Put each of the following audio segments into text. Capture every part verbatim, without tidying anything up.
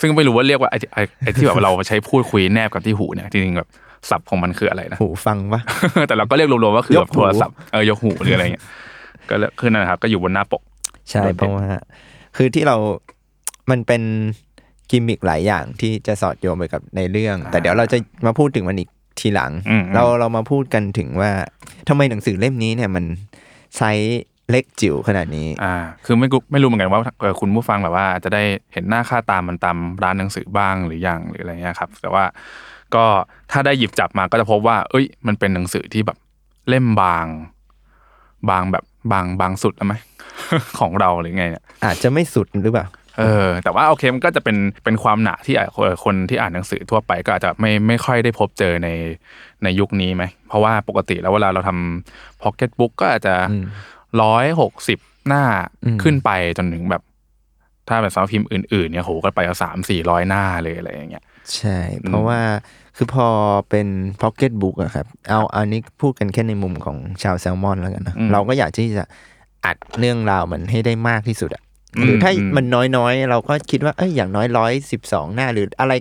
ซึ่งไม่รู้ว่าเรียกว่าไอ้ที่แบบเราใช้พูดคุยแนบกับที่หูเนี่ยจริงๆแบบศัพท์ของมันคืออะไรนะหูฟังปะ แต่เราก็เรียกรวมๆว่าคือแบบโทรศัพท์เออยกหูหรืออะไรเงี้ยก็ขึ้นนะครับก็อยู่บนหน้าปกใช่เพราะว่าคือที่เรามันเป็นกิมมิคหลายอย่างที่จะสอดโยงไปกับในเรื่องแต่เดี๋ยวเราจะมาพูดถึงมันอีกทีหลังเราเรามาพูดกันถึงว่าทำไมหนังสือเล่มนี้เนี่ยมันไซส์เล็กจิ๋วขนาดนี้อ่าคือไม่ไม่รู้เหมือนกันว่าคุณผู้ฟังแบบว่าจะได้เห็นหน้าค่าตามันตามร้านหนังสือบ้างหรือยังหรืออะไรเงี้ยครับแต่ว่าก็ถ้าได้หยิบจับมาก็จะพบว่าเอ้ยมันเป็นหนังสือที่แบบเล่มบางบางแบบบางบางสุดแล้วมั้ย ของเราหรือไงเนี่ยอาจจะไม่สุดหรือเปล่าเออแต่ว่าโอเคมันก็จะเป็นเป็นความหนาที่คนที่อ่านหนังสือทั่วไปก็อาจจะไม่ไม่ค่อยได้พบเจอในในยุคนี้มั้ยเพราะว่าปกติแล้วเวลาเราทำพ็อกเก็ตบุ๊กก็อาจจะหนึ่งร้อยหกสิบหน้าขึ้นไปจนถึงแบบถ้าแบบสำนักพิมพ์อื่นๆเนี่ยโหก็ไปเอา สามถึงสี่ร้อย หน้าเลยอะไรอย่างเงี้ยใช่เพราะว่าคือพอเป็นพ็อกเก็ตบุ๊กอะครับเอาอันนี้พูดกันแค่ในมุมของชาวแซลมอนแล้วกันนะเราก็อยากที่จะอัดเรื่องราวมันให้ได้มากที่สุดอะหรือถ้ามันน้อยๆเราก็คิดว่าเอ้ยอย่างน้อยหนึ่งร้อยสิบสองหน้าหรืออะไร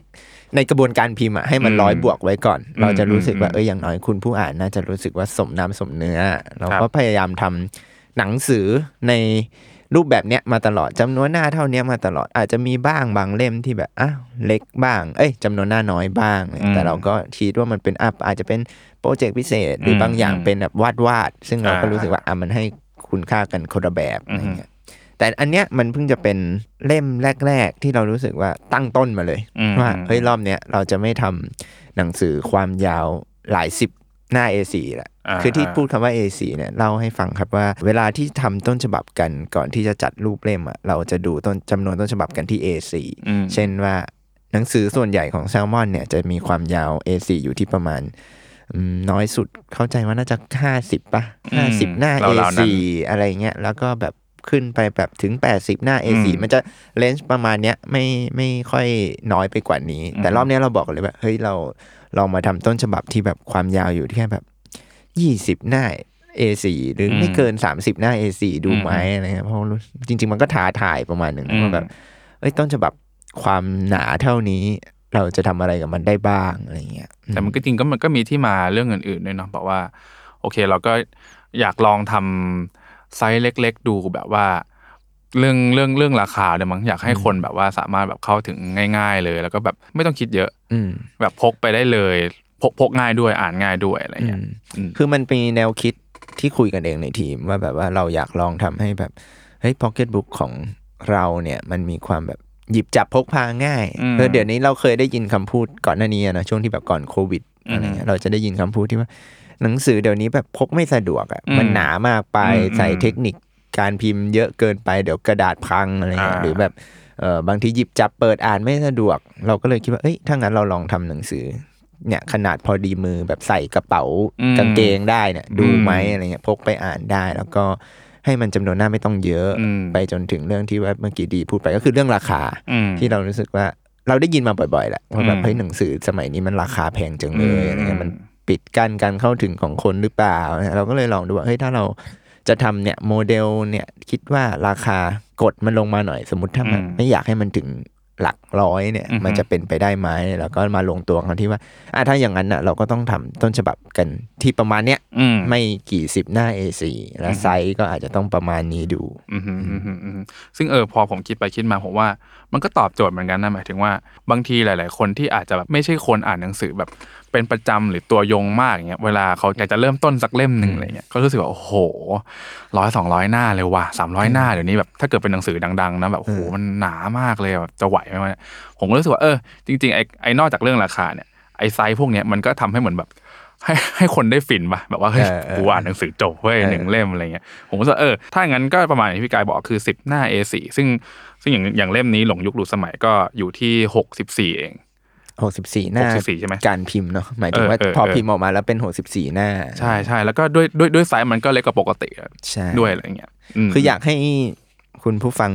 ในกระบวนการพิมพ์อะให้มันหนึ่งร้อยบวกไว้ก่อนเราจะรู้สึกว่าเอ้ยอย่างน้อยคุณผู้อ่านน่าจะรู้สึกว่าสมน้ำสมเนื้อเราก็พยายามทำหนังสือในรูปแบบเนี้ยมาตลอดจำนวนหน้าเท่านี้มาตลอดอาจจะมีบ้างบางเล่มที่แบบอ้าวเล็กบ้างเอ้ยจำนวนหน้าน้อยบ้างแต่เราก็คิดว่ามันเป็นอัพอาจจะเป็นโปรเจกต์พิเศษหรือบางอย่างเป็นแบบวาดๆซึ่งเราก็รู้สึกว่าอ่ะมันให้คุณค่ากันคนละแบบอะไรเงี้ยแต่อันเนี้ยมันเพิ่งจะเป็นเล่มแรกๆที่เรารู้สึกว่าตั้งต้นมาเลยว่าเฮ้ยรอบเนี้ยเราจะไม่ทำหนังสือความยาว หลายสิบหน้า เอ สี่ แหละคือที่พูดคำว่า เอ สี่ เนี่ยเล่าให้ฟังครับว่าเวลาที่ทำต้นฉบับกันก่อนที่จะจัดรูปเล่มอ่ะเราจะดูต้นจำนวนต้นฉบับกันที่ เอ สี่ เช่นว่าหนังสือส่วนใหญ่ของ Salmon เนี่ยจะมีความยาว เอ สี่ อยู่ที่ประมาณน้อยสุดเข้าใจว่าน่าจะห้าสิบป่ะห้าสิบหน้า เอ สี่ อะไรเงี้ยแล้วก็แบบขึ้นไปแบบถึงแปดสิบหน้า เอ สี่ มันจะเลนส์ประมาณเนี้ยไม่ไม่ค่อยน้อยไปกว่านี้แต่รอบนี้เราบอกเลยว่าเฮ้ยเราลองมาทำต้นฉบับที่แบบความยาวอยู่ที่แค่แบบยี่สิบหน้า เอ สี่ หรือไม่เกินสามสิบหน้า เอ สี่ ดูไหมนะครับเพราะจริงๆมันก็ท้าทายประมาณนึงว่าแบบเอ้ยต้นฉบับความหนาเท่านี้เราจะทำอะไรกับมันได้บ้างอะไรเงี้ยแต่มันก็จริงก็มันก็มีที่มาเรื่องอื่นๆด้วยเนาะบอกว่าโอเคเราก็อยากลองทำไซส์เล็กๆดูแบบว่าเรื่องเรื่องเรื่องราคาเนี่ยมั้งอยากให้คนแบบว่าสามารถแบบเข้าถึงง่ายๆเลยแล้วก็แบบไม่ต้องคิดเยอะแบบพกไปได้เลยพกพกง่ายด้วยอ่านง่ายด้วยอะไรเงี้ยคือมันเป็นแนวคิดที่คุยกันเองในทีมว่าแบบว่าเราอยากลองทำให้แบบเฮ้ยพ็อกเก็ตบุ๊กของเราเนี่ยมันมีความแบบหยิบจับพกพาง่ายเออเดี๋ยวนี้เราเคยได้ยินคำพูดก่อนหน้านี้นะช่วงที่แบบก่อนโควิดอะไรเงี้ยเราจะได้ยินคำพูดที่ว่าหนังสือเดี๋ยวนี้แบบพกไม่สะดวกอ่ะมันหนามากไปใส่เทคนิคการพิมพ์เยอะเกินไปเดี๋ยวกระดาษพังอะไรเงี้ยหรือแบบเออบางทีหยิบจับเปิดอ่านไม่สะดวกเราก็เลยคิดว่าเอ้ยถ้างั้นเราลองทำหนังสือเนี่ยขนาดพอดีมือแบบใส่กระเป๋ากางเกงได้เนี่ยดูไหมอะไรเงี้ยพกไปอ่านได้แล้วก็ให้มันจำนวนหน้าไม่ต้องเยอะไปจนถึงเรื่องที่ว่าเมื่อกี้ดีพูดไปก็คือเรื่องราคาที่เรารู้สึกว่าเราได้ยินมาบ่อยๆแหละว่าแบบเฮ้ยหนังสือสมัยนี้มันราคาแพงจังเลยอะไรเงี้ยมันปิดกั้นการเข้าถึงของคนหรือเปล่าเราก็เลยลองดูว่าเฮ้ยถ้าเราจะทำเนี่ยโมเดลเนี่ยคิดว่าราคากดมันลงมาหน่อยสมมุติถ้ามันไม่อยากให้มันถึงหลักร้อยเนี่ยมันจะเป็นไปได้ไหมแล้วก็มาลงตัวกันที่ว่าอ่ะถ้าอย่างนั้นน่ะเราก็ต้องทำต้นฉบับกันที่ประมาณเนี้ยไม่กี่สิบหน้า เอ สี่ และไซส์ก็อาจจะต้องประมาณนี้ดูซึ่งเออพอผมคิดไปคิดมาผมว่ามันก็ตอบโจทย์เหมือนกันนะหมายถึงว่าบางทีหลายๆคนที่อาจจะแบบไม่ใช่คนอ่านหนังสือแบบเป็นประจำหรือตัวยงมากอย่างเงี้ยเวลาเขาอยากจะเริ่มต้นสักเล่มนึงอะไรเงี้ยก็รู้สึกว่าโอ้โหร้อยสองร้อยหน้าเลยว่ะสามร้อยหน้าเดี๋ยวนี้แบบถ้าเกิดเป็นหนังสือดังๆนะแบบโอ้โหมันหนามากเลยแบบจะไหวไหมผมก็รู้สึกว่าเออจริงๆไอ้ไอ้นอกจากเรื่องราคาเนี่ยไอ้ไซส์พวกเนี้ยมันก็ทำให้เหมือนแบบให้ให้คนได้ฟินป่ะแบบว่าเฮ้ยกูอ่านหนังสือจบเว้ยหนึ่งเล่มอะไรเงี้ยผมก็เออถ้างั้นก็ประมาณที่พี่กายบอกคือสิบหน้า เอ สี่ ซึ่งซึ่งอย่างอย่างเล่มนี้หลงยุคหลุดสมัยก็อยู่ที่หกสิบสี่เองหกสิบสี่หน้าใช่ไหมการพิมพ์เนาะหมายถึงว่าพอพิมพ์ออกมาแล้วเป็นหกสิบสี่หน้าใช่ใช่แล้วก็ด้วยด้วยด้วยไซส์มันก็เล็กกว่าปกติด้วยอะไรเงี้ยคืออยากให้คุณผู้ฟัง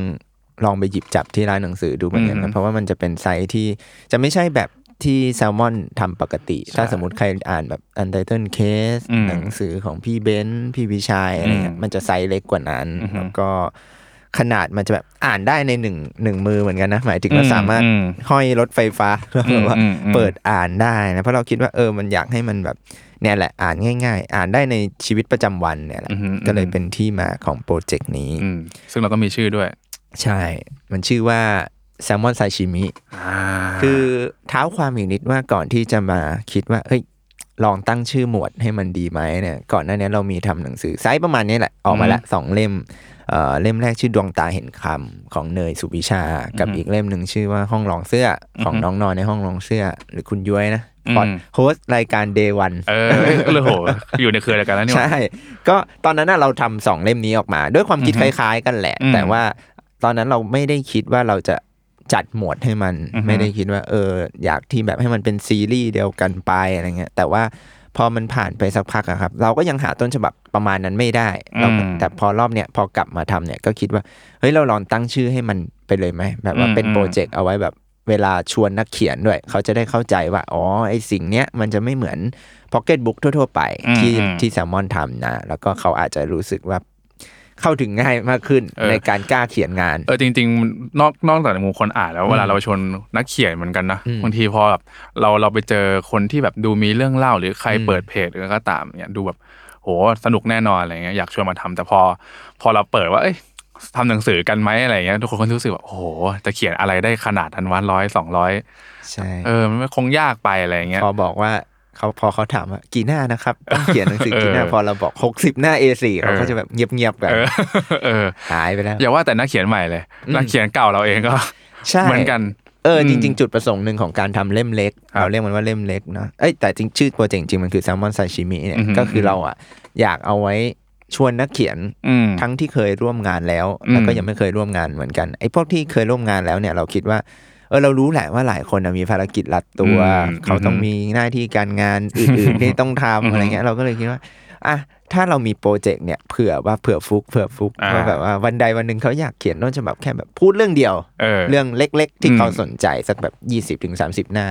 ลองไปหยิบจับที่ร้านหนังสือดูเหมือนกันนะเพราะว่ามันจะเป็นไซส์ที่จะไม่ใช่แบบที่แซลมอนทำปกติถ้าสมมติใครอ่านแบบ Untitled Case หนังสือของพี่เบนซ์พี่วิชัยอะไรเงี้ยมันจะไซส์เล็กกว่านั้นแล้วก็ขนาดมันจะแบบอ่านได้ในหนึ่งหนึ่งมือเหมือนกันนะหมายถึงเราสามารถห้อยรถไฟฟ้าแล้วแบบว่าเปิดอ่านได้นะเพราะเราคิดว่าเออมันอยากให้มันแบบเนี่ยแหละอ่านง่ายๆอ่านได้ในชีวิตประจำวันเนี่ยแหละก็เลยเป็นที่มาของโปรเจกต์นี้ซึ่งเราก็มีชื่อด้วยใช่มันชื่อว่าแซลมอนซาชิมิคือเท้าความอีกนิดว่าก่อนที่จะมาคิดว่าเฮ้ยลองตั้งชื่อหมวดให้มันดีไหมเนี่ยก่อนหน้านี้เรามีทำหนังสือไซส์ประมาณนี้แหละออกมาละสองเล่มเอ่อเล่มแรกชื่อดวงตาเห็นคำของเนยสุวิชากับอีกเล่มหนึ่งชื่อว่าห้องรองเสื้อของน้องนอนในห้องรองเสื้อหรือคุณย้วยนะโฮสต์รายการ Day วัน เออเลยโหอยู่ในเครือรายการนั้นนี่ใช่ก็ตอนนั้นเราทำสองเล่มนี้ออกมาด้วยความคิดคล้ายๆกันแหละแต่ว่าตอนนั้นเราไม่ได้คิดว่าเราจะจัดหมวดให้มันไม่ได้คิดว่าเอออยากที่แบบให้มันเป็นซีรีส์เดียวกันไปอะไรเงี้ยแต่ว่าพอมันผ่านไปสักพักอะครับเราก็ยังหาต้นฉบับประมาณนั้นไม่ได้เราแต่พอรอบเนี้ยพอกลับมาทำเนี่ยก็คิดว่าเฮ้ยเราลองตั้งชื่อให้มันไปเลยไหมแบบว่าเป็นโปรเจกต์เอาไว้แบบเวลาชวนนักเขียนด้วยเขาจะได้เข้าใจว่าอ๋อไอสิ่งเนี้ยมันจะไม่เหมือนพ็อกเก็ตบุ๊กทั่วๆไปที่ที่แซลมอนทำนะแล้วก็เขาอาจจะรู้สึกว่าเข้าถึงง่ายมากขึ้นในการกล้าเขียนงานเออจริงๆนอกนอกจากมุมคนอ่านแล้วเวลาเราชวนนักเขียนเหมือนกันนะบางทีพอแบบเราเราไปเจอคนที่แบบดูมีเรื่องเล่าหรือใครเปิดเพจก็ตามเนี่ยดูแบบโหสนุกแน่นอนอะไรเงี้ยอยากชวนมาทำแต่พอพอเราเปิดว่าเอ้ยทำหนังสือกันไหมอะไรเงี้ยทุกคนก็รู้สึกแบบโหจะเขียนอะไรได้ขนาดทันวันร้อยสองร้อยใช่เออมันคงยากไปอะไรเงี้ยพอบอกว่าเขาพอเขาถามว่ากี่หน้านะครับต้องเขียนหนังสือกี่หน้าพอเราบอกหกสิบหน้า เอ สี่ เขาก็จะแบบเงียบๆแบบหายไปแล้วอย่าว่าแต่นักเขียนใหม่เลยนักเขียนเก่าเราเองก็เหมือนกัน เออจริงๆจุดประสงค์หนึ่งของการทำเล่มเล็กเราเรียกมันว่าเล่มเล็กเนาะเอ้ยแต่จริงชื่อโปรเจกต์จริงมันคือ Salmon ซาชิมิเนี่ยก็คือเราอ่ะอยากเอาไว้ชวนนักเขียนทั้งที่เคยร่วมงานแล้วแล้วก็ยังไม่เคยร่วมงานเหมือนกันไอ้พวกที่เคยร่วมงานแล้วเนี่ยเราคิดว่าเออเรารู้แหละว่าหลายคนมีภารกิจรัดตัวเขาต้องมีหน้าที่การงานอื่นๆที่ต้องทำอะไรเงี้ยเราก็เลยคิดว่าอ่ะถ้าเรามีโปรเจกต์เนี่ยเผื่อว่าเผื่อฟุกเผื่อฟุกว่าแบบว่าวันใดวันหนึ่งเขาอยากเขียนต้นฉบับแค่แบบพูดเรื่องเดียว เ, เรื่องเล็กๆที่เขาสนใจสักแบบยี่สิบถึงสามสิบหน้า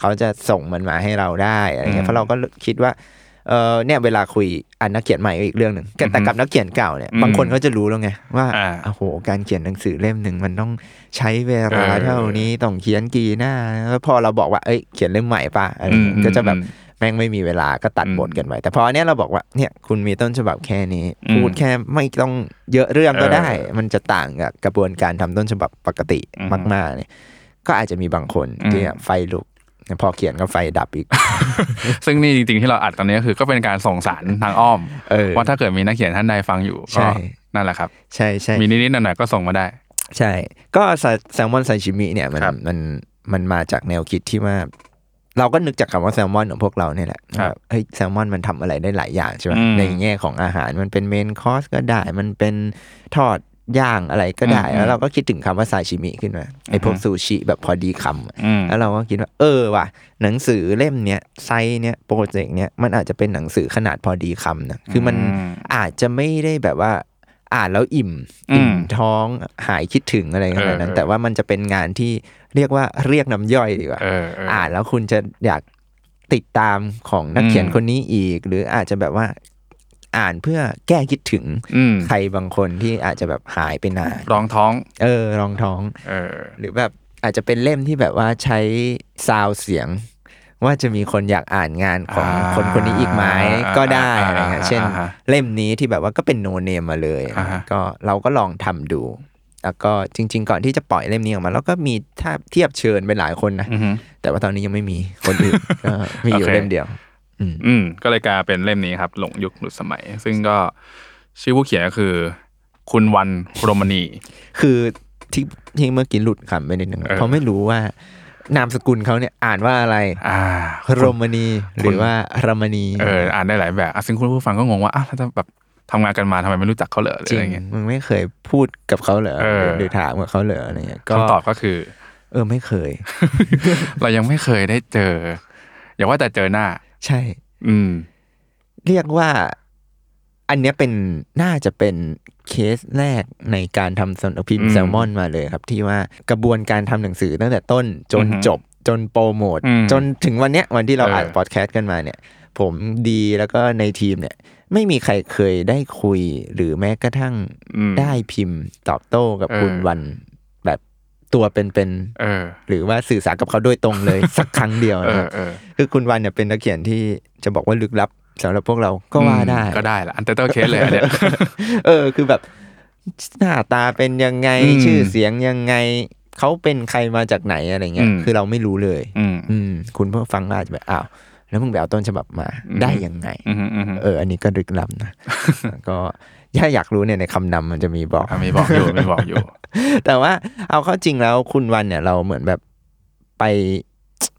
เขาจะส่งมันมาให้เราได้อะไรเงี้ยเพราะเราก็คิดว่าเออเนี่ยเวลาคุยอันนักเขียนใหม่ก็อีกเรื่องหนึ่งแต่กับนักเขียนเก่าเนี่ยบางคนเขาจะรู้แล้วไงว่าโอ้โหการเขียนหนังสือเล่มหนึ่งมันต้องใช้เวลาเท่านี้ต้องเขียนกี่หน้าแล้วพอเราบอกว่าเอ้ยเขียนเล่มใหม่ป่ะก็จะแบบแม่งไม่มีเวลาก็ตัดบทกันไปแต่พอเนี้ยเราบอกว่าเนี่ยคุณมีต้นฉบับแค่นี้พูดแค่ไม่ต้องเยอะเรื่องก็ได้มันจะต่างกับกระบวนการทำต้นฉบับปกติมากๆเนี่ยก็อาจจะมีบางคนที่ไฟลุกพอเขียนก็ไฟดับอีก ซึ่งนี่จริงๆที่เราอัดตอนนี้ก็คือก็เป็นการส่งสารทางอ้อมว่าถ้าเกิดมีนักเขียนท่านใดฟังอยู่ก็นั่นแหละครับใช่ใช่มีนิดๆหน่อยๆก็ส่งมาได้ใช่ก็แซลมอนซาชิมิเนี่ยมันมันมันมาจากแนวคิดที่ว่าเราก็นึกจากคำว่าแซลมอนของพวกเราเนี่ยแหละเฮ้ยแซลมอนมันทำอะไรได้หลายอย่างใช่ไหมในแง่ของอาหารมันเป็นเมนคอร์สก็ได้มันเป็นทอดย่างอะไรก็ได้แล้วเราก็คิดถึงคำว่าซาชิมิขึ้นมาไอ้พวกซูชิแบบพอดีคำแล้วเราก็คิดว่าเออว่ะหนังสือเล่มเนี้ยไซส์เนี้ยโปรเจกต์เนี้ยมันอาจจะเป็นหนังสือขนาดพอดีคำนะคือมันอาจจะไม่ได้แบบว่าอ่านแล้วอิ่มอิ่มท้องหายคิดถึงอะไรขนาดนั้นแต่ว่ามันจะเป็นงานที่เรียกว่าเรียกน้ำย่อยดีกว่า อ, อ, อ่านแล้วคุณจะอยากติดตามของนักเขียนคนนี้อีกหรืออาจจะแบบว่าอ่านเพื่อแก้คิดถึงใครบางคนที่อาจจะแบบหายไปนานรองท้องเออรองท้องเออหรือแบบอาจจะเป็นเล่มที่แบบว่าใช้ซาวเสียงว่าจะมีคนอยากอ่านงานของคนคนนี้อีกไหมก็ได้อะไรเงี้ยเช่นเล่มนี้ที่แบบว่าก็เป็นโนเนมมาเลยก็เราก็ลองทำดูแล้วก็จริงๆก่อนที่จะปล่อยเล่มนี้ออกมาแล้วก็มีถ้าเทียบเชิญไปหลายคนนะแต่ว่าตอนนี้ยังไม่มีคนอื่นก็มีอยู่เล่มเดียวอืมก็เลยกลายเป็นเล่มนี้ครับหลงยุคหลุดสมัยซึ่งก็ชื่อผู้เขียนก็คือคุณวันโรมณีคือที่ที่เมื่อกี้หลุดคำไปนิดนึงเพราะไม่รู้ว่านามสกุลเขาเนี่ยอ่านว่าอะไรอ่าโรมณีหรือว่ารามณีเอออ่านได้หลายแบบซึ่งคุณผู้ฟังก็งงว่าอ้าวถ้าแบบทำงานกันมาทำไมไม่รู้จักเขาเหรอหรืออะไรเงี้ยมึงไม่เคยพูดกับเขาเหรอหรือถามกับเขาเหรออะไรเงี้ยคำตอบก็คือเออไม่เคยเรายังไม่เคยได้เจออย่าว่าแต่เจอหน้าใช่อืมเรียกว่าอันเนี้ยเป็นน่าจะเป็นเคสแรกในการทำสำนักพิมพ์แซลมอนมาเลยครับที่ว่ากระบวนการทำหนังสือตั้งแต่ต้นจนจบจนโปรโมทจนถึงวันเนี้ยวันที่เราอัดพอดแคสต์กันมาเนี่ยผมดีแล้วก็ในทีมเนี่ยไม่มีใครเคยได้คุยหรือแม้กระทั่งได้พิมพ์ตอบโต้กับคุณวันแบบตัวเป็นๆหรือว่าสื่อสารกับเขาโดยตรงเลย สักครั้งเดียวนะคือคุณวันเนี่ยเป็นนักเขียนที่จะบอกว่าลึกลับสำหรับพวกเราก็ว่าได้ก็ได้ละอันเตอร์เคสเลยเนี่ยเออคือแบบหน้าตาเป็นยังไงชื่อเสียงยังไงเขาเป็นใครมาจากไหนอะไรเงี้ยคือเราไม่รู้เลยอืมคุณผู้ฟังอาจจะแบบอ้าวแล้วมึงไปเอาต้นฉบับมาได้ยังไงเอออันนี้ก็ลึกลับนะก็ถ้าอยากรู้เนี่ยในคำนำมันจะมีบอกมีบอกอยู่มีบอกอยู่แต่ว่าเอาเข้าจริงแล้วคุณวันเนี่ยเราเหมือนแบบไป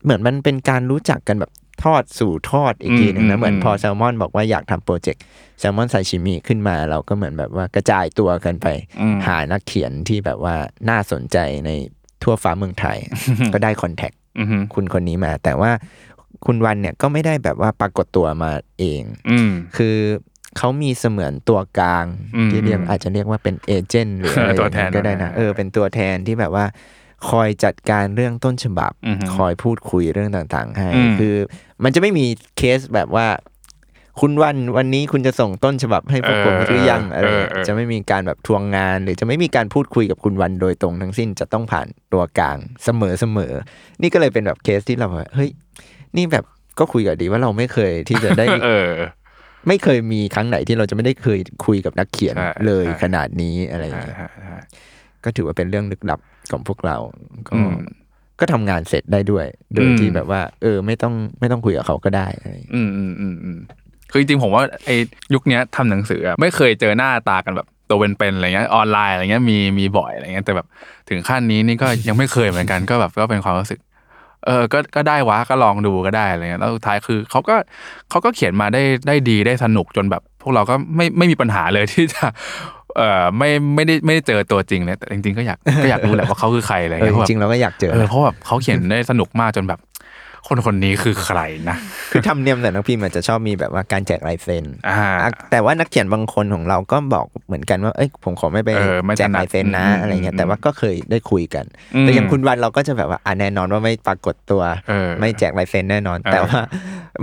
เหมือนมันเป็นการรู้จักกันแบบทอดสู่ทอดอีกทีนึงนะเหมือนพอแซลมอนบอกว่าอยากทำโปรเจกต์แซลมอนซาชิมิขึ้นมาเราก็เหมือนแบบว่ากระจายตัวกันไปหานักเขียนที่แบบว่าน่าสนใจในทั่วฟ้าเมืองไทย ก็ได้คอนแทคคุณคนนี้มาแต่ว่าคุณวันเนี่ยก็ไม่ได้แบบว่าปรากฏตัวมาเองคือเขามีเสมือนตัวกลางที่เรียกอาจจะเรียกว่าเป็นเอเจนต์หรืออะไรอย่างนั้นก็ได้นะเออเป็นตัวแทนที่แบบว่าคอยจัดการเรื่องต้นฉบับคอยพูดคุยเรื่องต่างๆให้คือมันจะไม่มีเคสแบบว่าคุณวันวันนี้คุณจะส่งต้นฉบับให้พวกผมหรือยังอะไรจะไม่มีการแบบทวงงานหรือจะไม่มีการพูดคุยกับคุณวันโดยตรงทั้งสิ้นจะต้องผ่านตัวกลางเสมอๆนี่ก็เลยเป็นแบบเคสที่เราเฮ้ยนี่แบบก็คุยกันดีว่าเราไม่เคยที่จะได้ ไม่เคยมีครั้งไหนที่เราจะไม่ได้เคยคุยกับนักเขียนเลยขนาดนี้อะไรอย่างเงี้ยก็ถือว่าเป็นเรื่องลึกลับของพวกเราก็ก็ทำงานเสร็จได้ด้วยโดยที่แบบว่าเออไม่ต้องไม่ต้องคุยกับเขาก็ได้อืมอืมอืมคือจริงๆผมว่าไอ้ยุคนี้ทำหนังสือไม่เคยเจอหน้าตากันแบบ ตัวเป็นๆอะไรเงี้ยออนไลน์อะไรเงี้ยมีมีบ่อยอะไรเงี้ยแต่แบบถึงขั้นนี้นี่ก็ยังไม่เคยเหมือนกันก็แบบก็เป็นความรู้สึกเออก็ก็ได้วะก็ลองดูก็ได้อะไรเงี้ยแล้วสุดท้ายคือเขาก็เขาก็เขียนมาได้ได้ดีได้สนุกจนแบบพวกเราก็ไม่ไม่มีปัญหาเลยที่จะเออไม่ไม่ได้ไม่ได้เจอตัวจริงเลยแต่จริงๆก็อยากก็อยากรู้แหละว่าเขาคือใครอะไรเงี้ยจริงๆเราก็อยากเจอเพราะแบบเขาเขียนได้สนุกมากจนแบบคนคนนี้คือใครนะคือทำเนียมแต่นักพิมพ์มันจะชอบมีแบบว่าการแจกลายเซ็นแต่ว่านักเขียนบางคนของเราก็บอกเหมือนกันว่าเอ้ยผมขอไม่ไปแจกลายเซ็นนะอะไรเงี้ยแต่ว่าก็เคยได้คุยกันแต่อย่างคุณวันเราก็จะแบบว่าอ่ะแน่นอนว่าไม่ปรากฏตัวไม่แจกลายเซ็นแน่นอนแต่ว่า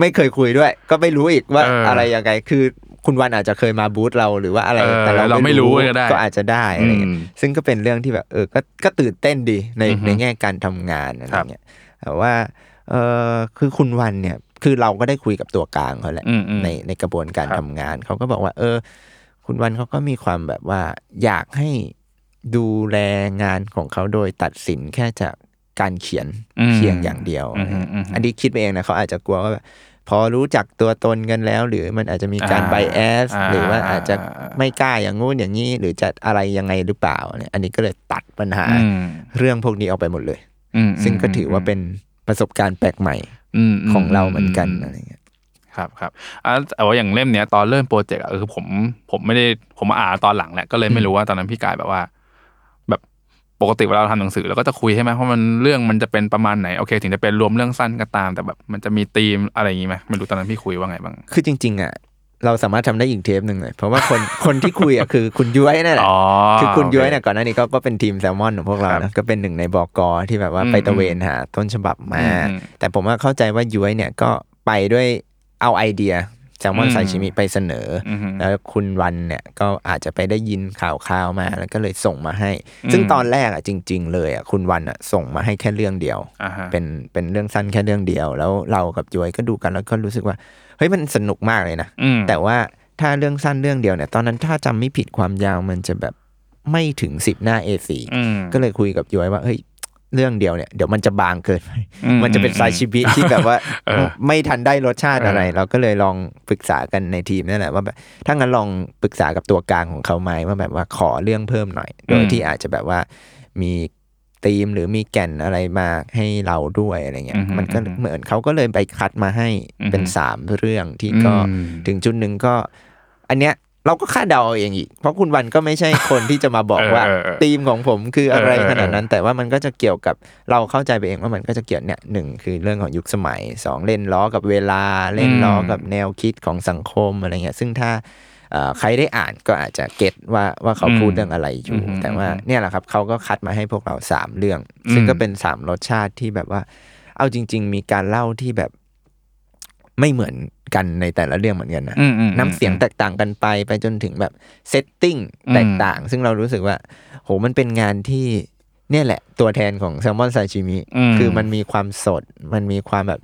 ไม่เคยคุยด้วยก็ไม่รู้อีกว่าอะไรยังไงคือคุณวันอาจจะเคยมาบูธเราหรือว่าอะไรแต่เราไม่รู้ก็อาจจะได้อะไรเงี้ยซึ่งก็เป็นเรื่องที่แบบเออก็ก็ตื่นเต้นดีในในแง่การทำงานอะไรเงี้ยแต่ว่าเอ่อคือคุณวันเนี่ยคือเราก็ได้คุยกับตัวกลางเขาแหละในในกระบวนการทำงานเขาก็บอกว่าเออคุณวันเขาก็มีความแบบว่าอยากให้ดูแลงานของเขาโดยตัดสินแค่จากการเขียนเพียงอย่างเดียวอันนี้คิดไปเองนะเขาอาจจะกลัวว่าพอรู้จักตัวตนกันแล้วหรือมันอาจจะมีการไบแอสหรือว่าอาจจะไม่กล้าอย่างงู้นอย่างนี้หรือจะอะไรยังไงหรือเปล่าเนี่ยอันนี้ก็เลยตัดปัญหาเรื่องพวกนี้ออกไปหมดเลยซึ่งก็ถือว่าเป็นประสบการณ์แปลกใหม่ของเราเหมือนกันอะไรเงี้ยครับครับอ่ะแต่ว่าอย่างเล่มเนี้ยตอนเริ่มโปรเจกต์อ่ะคือผมผมไม่ได้ผมมาอ่านตอนหลังแหละก็เลยไม่รู้ว่าตอนนั้นพี่กายแบบว่าแบบปกติเวลาเราทำหนังสือเราก็จะคุยใช่ไหมเพราะมันเรื่องมันจะเป็นประมาณไหนโอเคถึงจะเป็นรวมเรื่องสั้นก็ตามแต่แบบมันจะมีธีมอะไรอย่างงี้ไหมไม่รู้ตอนนั้นพี่คุยว่าไงบ้างคือจริงๆอ่ะเราสามารถทำได้อีกเทปหนึ่งเลยเพราะว่าคนคนที่คุยอ่ะคือคุณย้วยนั่นแหละคือคุณย้วยเนี่ยก่อนหน้านี้ก็ก็เป็นทีมแซลมอนของพวกเรานะก็เป็นหนึ่งในบก.ที่แบบว่าไปตะเวนหาต้นฉบับมาแต่ผมว่าเข้าใจว่าย้วยเนี่ยก็ไปด้วยเอาไอเดียแซลมอนซาชิมิไปเสนอแล้วคุณวันเนี่ยก็อาจจะไปได้ยินข่าวคราวมาแล้วก็เลยส่งมาให้ซึ่งตอนแรกอ่ะจริงๆเลยอ่ะคุณวันอ่ะส่งมาให้แค่เรื่องเดียวเป็นเป็นเรื่องสั้นแค่เรื่องเดียวแล้วเรากับย้วยก็ดูกันแล้วก็รู้สึกว่าเฮ้ยมันสนุกมากเลยนะแต่ว่าถ้าเรื่องสั้นเรื่องเดียวเนี่ยตอนนั้นถ้าจำไม่ผิดความยาวมันจะแบบไม่ถึงสิบหน้า เอ โฟร์ ก็เลยคุยกับย้อยว่าเฮ้ยเรื่องเดียวเนี่ยเดี๋ยวมันจะบางเกินไปมันจะเป็นซาชิมิที่แบบว่าไม่ทันได้รสชาติอะไรเราก็เลยลองปรึกษากันในทีมนั่นแหละว่าแบบถ้างั้นลองปรึกษากับตัวกลางของเขาไหมว่าแบบว่าขอเรื่องเพิ่มหน่อยโดยที่อาจจะแบบว่ามีธีมหรือมีแก่นอะไรมาให้เราด้วยอะไรเงี้ยมันก็เหมือนเขาก็เลยไปคัดมาให้เป็นสามเรื่องที่ก็ถึงจุดนึงก็อันเนี้ยเราก็คาดเดาเองอีกเพราะคุณวันก็ไม่ใช่คนที่จะมาบอกว่าธีมของผมคืออะไรขนาดนั้นแต่ว่ามันก็จะเกี่ยวกับเราเข้าใจไปเองว่ามันก็จะเกี่ยวเนี่ยหนึ่งคือเรื่องของยุคสมัยสองเล่นล้อกับเวลาเล่นล้อกับแนวคิดของสังคมอะไรเงี้ยซึ่งถ้าใครได้อ่านก็อาจจะเก็ตว่าว่าเขาพูดเรื่องอะไรอยู่แต่ว่าเนี่ยแหละครับเขาก็คัดมาให้พวกเราสามเรื่องซึ่งก็เป็นสามรสชาติที่แบบว่าเอาจริงๆมีการเล่าที่แบบไม่เหมือนกันในแต่ละเรื่องเหมือนกันนะน้ำเสียงแตกต่างกันไปไปจนถึงแบบเซตติ้งแตกต่างซึ่งเรารู้สึกว่าโหมันเป็นงานที่เนี่ยแหละตัวแทนของแซลมอนซาชิมิคือมันมีความสดมันมีความแบบ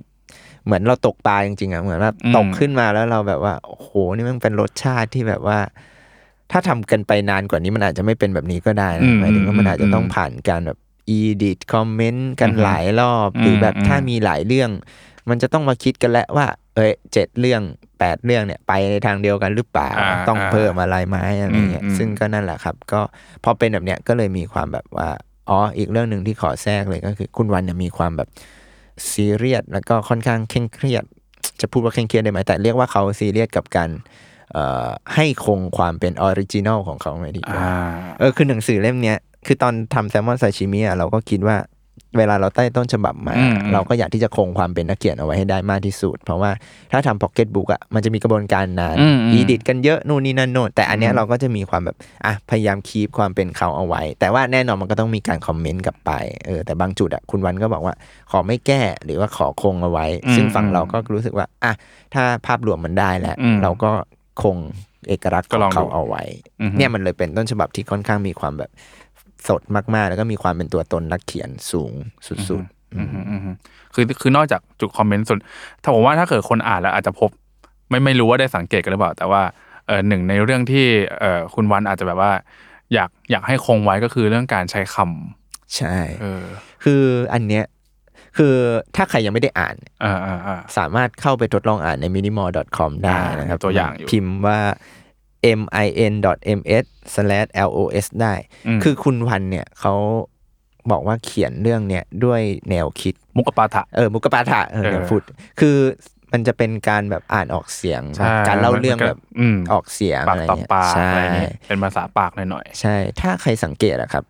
เหมือนเราตกปลาจริงๆอ่ะเหมือนแบบตกขึ้นมาแล้วเราแบบว่าโอ้โหนี่มันเป็นรสชาติที่แบบว่าถ้าทำกันไปนานกว่านี้มันอาจจะไม่เป็นแบบนี้ก็ได้นะหมายถึงว่ามันอาจจะต้องผ่านการแบบ edit comment กันหลายรอบหรือแบบถ้ามีหลายเรื่องมันจะต้องมาคิดกันแล้วว่าเอ้ยเจ็ดเรื่องแปดเรื่องเนี่ยไปในทางเดียวกันหรือเปล่าต้องเพิ่มอะไรไหมอะไรเงี้ยซึ่งก็นั่นแหละครับก็พอเป็นแบบเนี้ยก็เลยมีความแบบว่าอ๋ออีกเรื่องนึงที่ขอแทรกเลยก็คือคุณวันเนี่ยมีความแบบซีเรียสแล้วก็ค่อนข้างเคร่งเครียดจะพูดว่าเคร่งเครียดได้ไหมแต่เรียกว่าเขาซีเรียสกับการให้คงความเป็นออริจินอลของเขาไว้ดีกว่าเออคือหนังสือเล่มเนี้ยคือตอนทำแซลมอนซาชิมิอ่ะเราก็คิดว่าเวลาเราใต้ต้นฉบับมาเราก็อยากที่จะคงความเป็นนักเขียนเอาไว้ให้ได้มากที่สุดเพราะว่าถ้าทำพ็อกเก็ตบุ๊กอ่ะมันจะมีกระบวนการนานอีดิทกันเยอะนู่นนี่นั่นโน่นแต่อันเนี้ยเราก็จะมีความแบบอ่ะพยายามคีปความเป็นเขาเอาไว้แต่ว่าแน่นอนมันก็ต้องมีการคอมเมนต์กลับไปเออแต่บางจุดอ่ะคุณวันก็บอกว่าขอไม่แก้หรือว่าขอคงเอาไว้ซึ่งฝั่งเราก็รู้สึกว่าอ่ะถ้าภาพรวมมันได้แล้วเราก็คงเอกลักษณ์ของเขาเอาไว้เนี่ยมันเลยเป็นต้นฉบับที่ค่อนข้างมีความแบบสดมากๆแล้วก็มีความเป็นตัวตนนักเขียนสูงสุดๆคือคือนอกจากจุดคอมเมนต์สุดถ้าผมว่าถ้าเกิดคนอ่านแล้วอาจจะพบไม่ไม่รู้ว่าได้สังเกตกันหรือเปล่าแต่ว่าเอ่อหนึ่งในเรื่องที่เอ่อคุณวันอาจจะแบบว่าอยากอยากให้คงไว้ก็คือเรื่องการใช้คำใช่เออคืออันเนี้ยคือถ้าใครยังไม่ได้อ่านอ่าๆสามารถเข้าไปทดลองอ่านใน มินิมอร์ ดอท คอม ได้นะครับตัวอย่างอยู่พิมพ์ว่า เอ็ม ไอ เอ็น ดอท เอ็ม เอส สแลช แอล โอ เอส ได้คือคุณวันเนี่ยเขาบอกว่าเขียนเรื่องเนี่ยด้วยแนวคิดมุกปาฐะเออมุกปาฐะเออฟุดคือมันจะเป็นการแบบอ่านออกเสียงการเล่าเรื่องแบบออกเสียงอะไรเงี้ยใช่เป็นภาษาปากหน่อยๆใช่ถ้าใครสังเกตอะครับ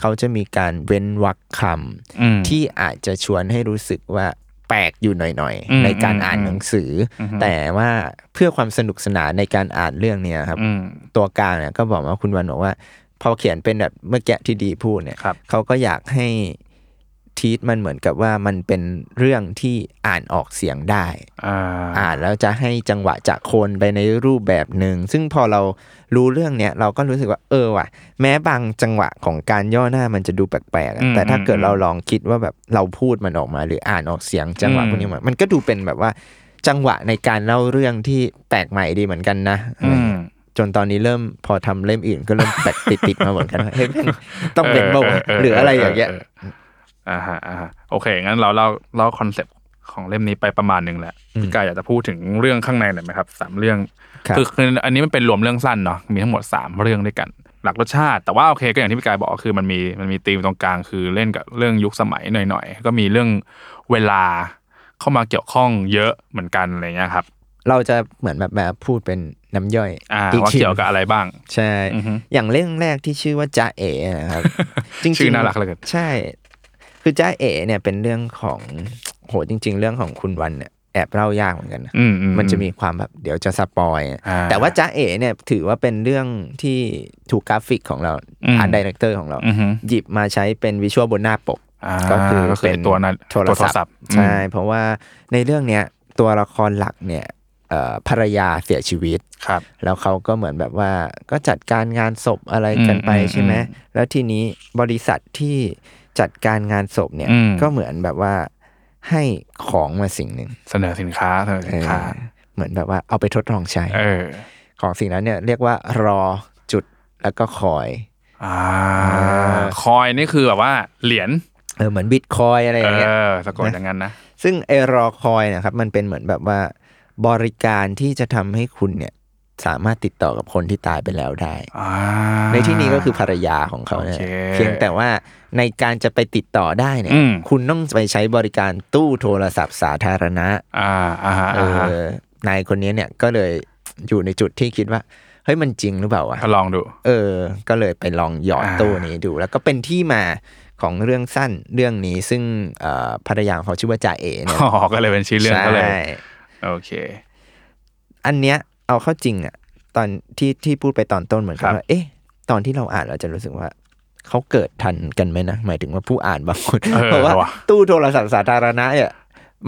เขาจะมีการเว้นวรรคคำที่อาจจะชวนให้รู้สึกว่าแปลกอยู่หน่อยๆในการอ่านหนังสือแต่ว่าเพื่อความสนุกสนานในการอ่านเรื่องเนี้ยครับตัวกลางเนี่ยก็บอกว่าคุณวันบอกว่าพอเขียนเป็นแบบเมื่อกี้ที่ดีพูดเนี่ยเขาก็อยากให้ทีทมันเหมือนกับว่ามันเป็นเรื่องที่อ่านออกเสียงได้อ่านแล้วจะให้จังหวะจากคนไปในรูปแบบหนึ่งซึ่งพอเรารู้เรื่องเนี้ยเราก็รู้สึกว่าเออว่ะแม้บางจังหวะของการย่อหน้ามันจะดูแปลกๆแต่ถ้าเกิดเราลองคิดว่าแบบเราพูดมันออกมาหรืออ่านออกเสียงจังหวะพวกนี้มันก็ดูเป็นแบบว่าจังหวะในการเล่าเรื่องที่แปลกใหม่ดีเหมือนกันนะจนตอนนี้เริ่มพอทำเล่มอื่นก็เริ่มแปลกติดๆมาเหมือนกันต้องเป็นบ้างหรืออะไรอย่างเงี้ยอ่าฮะอ่าฮะโอเคงั้นเราเล่าเล่าคอนเซปต์ของเล่มนี้ไปประมาณนึงแหละพี่กายอยากจะพูดถึงเรื่องข้างในหน่อยมั้ยครับสามเรื่องคือคืออันนี้มันเป็นรวมเรื่องสั้นเนาะมีทั้งหมดสามเรื่องด้วยกันหลักรสชาติแต่ว่าโอเคก็อย่างที่พี่กายบอกคือมันมีมันมีธีมตรงกลางคือเล่นกับเรื่องยุคสมัยหน่อยๆก็มีเรื่องเวลาเข้ามาเกี่ยวข้องเยอะเหมือนกันอะไรเงี้ยครับเราจะเหมือนแบบแบบพูดเป็นน้ำย่อยอ่าว่าเกี่ยวกับอะไรบ้างใช่อย่างเรื่องแรกที่ชื่อว่าจ๊ะเอ๋นะครับจริงๆชื่อน่ารักเหลือเกินใช่คือจ้าเอ๋เนี่ยเป็นเรื่องของโหจริงๆเรื่องของคุณวันเนี่ยแอบเล่ายากเหมือนกันนะ ม, ม, มันจะมีความแบบเดี๋ยวจะสปอยแต่ว่าจ้าเอ๋เนี่ยถือว่าเป็นเรื่องที่ถูกกราฟิกของเราอาร์ตไดเรคเตอร์ของเราหยิบมาใช้เป็นวิชวลบนหน้าปกก็คือเป็นตัวโทรศัพท์ใช่เพราะว่าในเรื่องเนี้ยตัวละครหลักเนี่ยภรรยาเสียชีวิตแล้วเขาก็เหมือนแบบว่าก็จัดการงานศพอะไรกันไปใช่ไหมแล้วทีนี้บริษัทที่จัดการงานศพเนี่ยก็เหมือนแบบว่าให้ของมาสิ่งหนึ่งเสนอสินค้าเสนอสินค้าเหมือนแบบว่าเอาไปทดลองใช้ของสิ่งนั้นเนี่ยเรียกว่ารอจุดแล้วก็คอยอ่าคอยนี่คือแบบว่าเหรียญเออเหมือนบิตคอยอะไรอย่างเงี้ยสะกดอย่างนั้นนะซึ่งไอ้รอคอยนะครับมันเป็นเหมือนแบบว่าบริการที่จะทำให้คุณเนี่ยสามารถติดต่อกับคนที่ตายไปแล้วได้ในที่นี้ก็คือภรรยาของเขาเนี่ยเพียงแต่ว่าในการจะไปติดต่อได้เนี่ยคุณต้องไปใช้บริการตู้โทรศัพท์สาธารณะนายคนนี้เนี่ยก็เลยอยู่ในจุดที่คิดว่าเฮ้ยมันจริงหรือเปล่าวะลองดูเออก็เลยไปลองหยอดตู้นี้ดูแล้วก็เป็นที่มาของเรื่องสั้นเรื่องนี้ซึ่งภรรยาเขาชื่อว่าจ่าเอ๋เนี่ยก็เลยเป็นชื่อเรื่องก็เลยโอเคอันเนี้ยเอาเข้าจริงอ่ะตอนที่ที่พูดไปตอนต้นเหมือนกันว่าเอ๊ะตอนที่เราอ่านเราจะรู้สึกว่าเขาเกิดทันกันไหมนะหมายถึงว่าผู้อ่านบางคนเพราะว่าตู้โทรศัพท์สาธารณะเนี่ย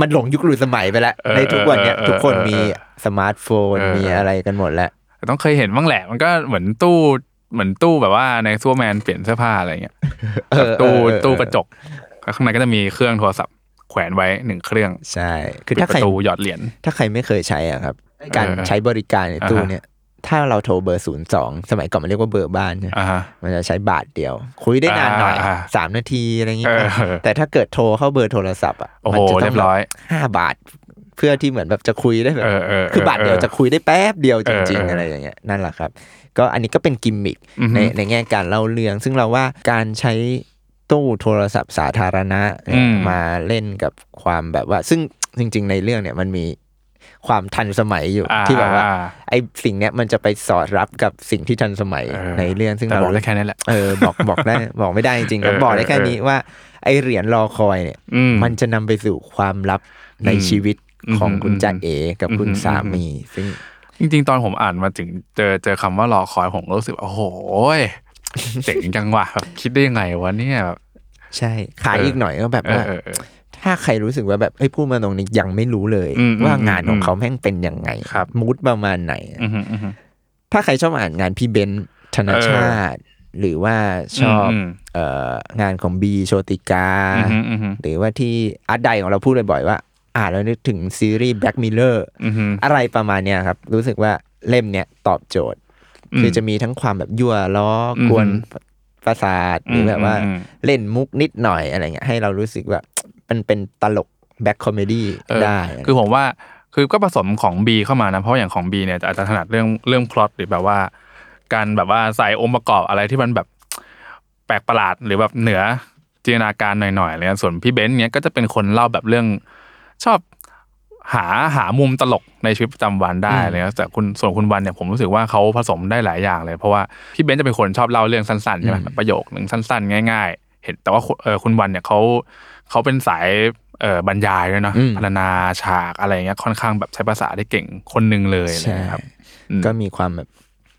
มันหลงยุคหลุดสมัยไปแล้วในทุกวันเนี้ยทุกคนมีสมาร์ทโฟนมีอะไรกันหมดแล้วต้องเคยเห็นบ้างแหละมันก็เหมือนตู้เหมือนตู้แบบว่าในซูเปอร์แมนเปลี่ยนเสื้อผ้าอะไรเงี้ยตู้ตู้กระจกข้างในก็จะมีเครื่องโทรศัพท์แขวนไว้หนึ่งเครื่องใช่คือถ้าใครตู้หยอดเหรียญถ้าใครไม่เคยใช้อ่ะครับการใช้บริการในตู้เนี่ยถ้าเราโทรเบอร์ศูนย์สองสมัยก่อนมันเรียกว่าเบอร์บ้านมันจะใช้บาทเดียวคุยได้นานหน่อยสามนาทีอะไรอย่างเงี้ยแต่ถ้าเกิดโทรเข้าเบอร์โทรศัพท์อ่ะมันจะต้องห้าบาทเพื่อที่เหมือนแบบจะคุยได้แบบคือบาทเดียวจะคุยได้แป๊บเดียวจริงๆอะไรอย่างเงี้ยนั่นแหละครับก็อันนี้ก็เป็นกิมมิคในในแง่การเล่าเรื่องซึ่งเราว่าการใช้ตู้โทรศัพท์สาธารณะมาเล่นกับความแบบว่าซึ่งจริงๆในเรื่องเนี่ยมันมีความทันสมัยอยู่ที่แบบว่าไอ้สิ่งเนี้ยมันจะไปสอดรับกับสิ่งที่ทันสมัยในเรื่องซึ่งเราบอกได้แค่นั้นแหละเออบอกบอกได้บอกไม่ได้จริงๆก็บอกได้แค่นี้ว่าไอ้เหรียญรอคอยเนี่ยมันจะนำไปสู่ความลับในชีวิตของคุณจ่าเอ๋กับคุณสามีซึ่งจริงๆตอนผมอ่านมาถึงเจอเจอคำว่ารอคอยผมรู้สึกโอ้โหเจ๋งจังว่ะคิดได้ยังไงวะเนี่ยใช่ขายอีกหน่อยก็แบบว่าถ้าใครรู้สึกว่าแบบเฮ้ยพูดมาตรงนี้ยังไม่รู้เลยว่างานของเขาแม่งเป็นยังไงมูดประมาณไหนถ้าใครชอบอ่านงานพี่เบนซ์ธนชาติหรือว่าชอบเอ่องานของบีโชติกาหรือว่าที่อาร์ตไดของเราพูดบ่อยๆว่าอ่านแล้วนึกถึงซีรีส์ Black Mirror อะไรประมาณเนี้ยครับรู้สึกว่าเล่มเนี้ยตอบโจทย์คือจะมีทั้งความแบบยั่วล้อกวนประสาทหรือแบบว่าเล่นมุกนิดหน่อยอะไรเงี้ยให้เรารู้สึกว่ามันเป็นตลกแบ็คคอมเมดี้ได้คือผมว่า คือก็ผสมของ B เข้ามานะเพราะอย่างของ B เนี่ยอาจจะถนัดเรื่องเรื่องพล็อตหรือแบบว่าการแบบว่าใส่องค์ประกอบอะไรที่มันแบบแปลกประหลาดหรือแบบเหนือจินตนาการหน่อยๆอะไรเงี้ยส่วนพี่เบนซ์เนี่ยก็จะเป็นคนเล่าแบบเรื่องชอบหาหามุมตลกในชีวิตประจำวันได้อะไรเงี้ยแต่คุณส่วนคุณวันเนี่ยผมรู้สึกว่าเขาผสมได้หลายอย่างเลยเพราะว่าพี่เบนซ์จะเป็นคนชอบเล่าเรื่องสั้นๆใช่ไหมประโยคนึงสั้นๆง่ายๆเห็นแต่ว่าคุณวันเนี่ยเขาเขาเป็นสายเอ่อบรรยายด้วยเนาะพรรณนาฉากอะไรเงี้ยค่อนข้างแบบใช้ภาษาได้เก่งคนนึงเลยนะครับก็มีความแบบ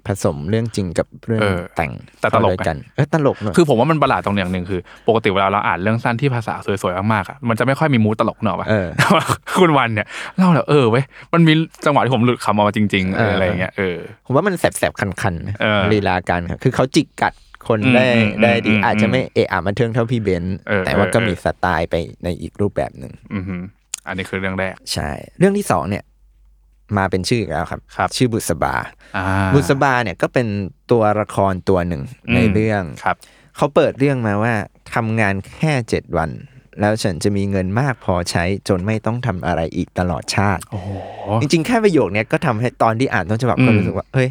ผสมเรื่องจริงกับเรื่องแต่งแต่ตลกกันเออตลกคือผมว่ามันประหลาดตรงอย่างนึงคือปกติเวลาเราอ่านเรื่องสั้นที่ภาษาสวยๆมากๆอ่ะมันจะไม่ค่อยมีมูดตลกหน่อยป่ะคุณวันเนี่ยเล่าแล้วเออเว้ยมันมีจังหวะที่ผมหลุดคำออกมาจริงๆอะไรเงี้ยเออผมว่ามันแสบๆคันๆลีลาการคือเขาจิกกัดคนได้ได้ดีอาจจะไม่เอะอะบันเทิงเท่าพี่เบนซ์แต่ว่าก็มีสไตล์ไปในอีกรูปแบบนึงอือฮึอันนี้คือเรื่องแรกใช่เรื่องที่สองเนี่ยมาเป็นชื่อแล้วครับชื่อบุษบาบุษบาเนี่ยก็เป็นตัวละครตัวหนึ่งในเรื่องเขาเปิดเรื่องมาว่าทำงานแค่เจ็ดวันแล้วฉันจะมีเงินมากพอใช้จนไม่ต้องทำอะไรอีกตลอดชาติจริงๆแค่ประโยคนี้ก็ทำให้ตอนที่อ่านต้นฉบับก็รู้สึกว่าเฮ้ย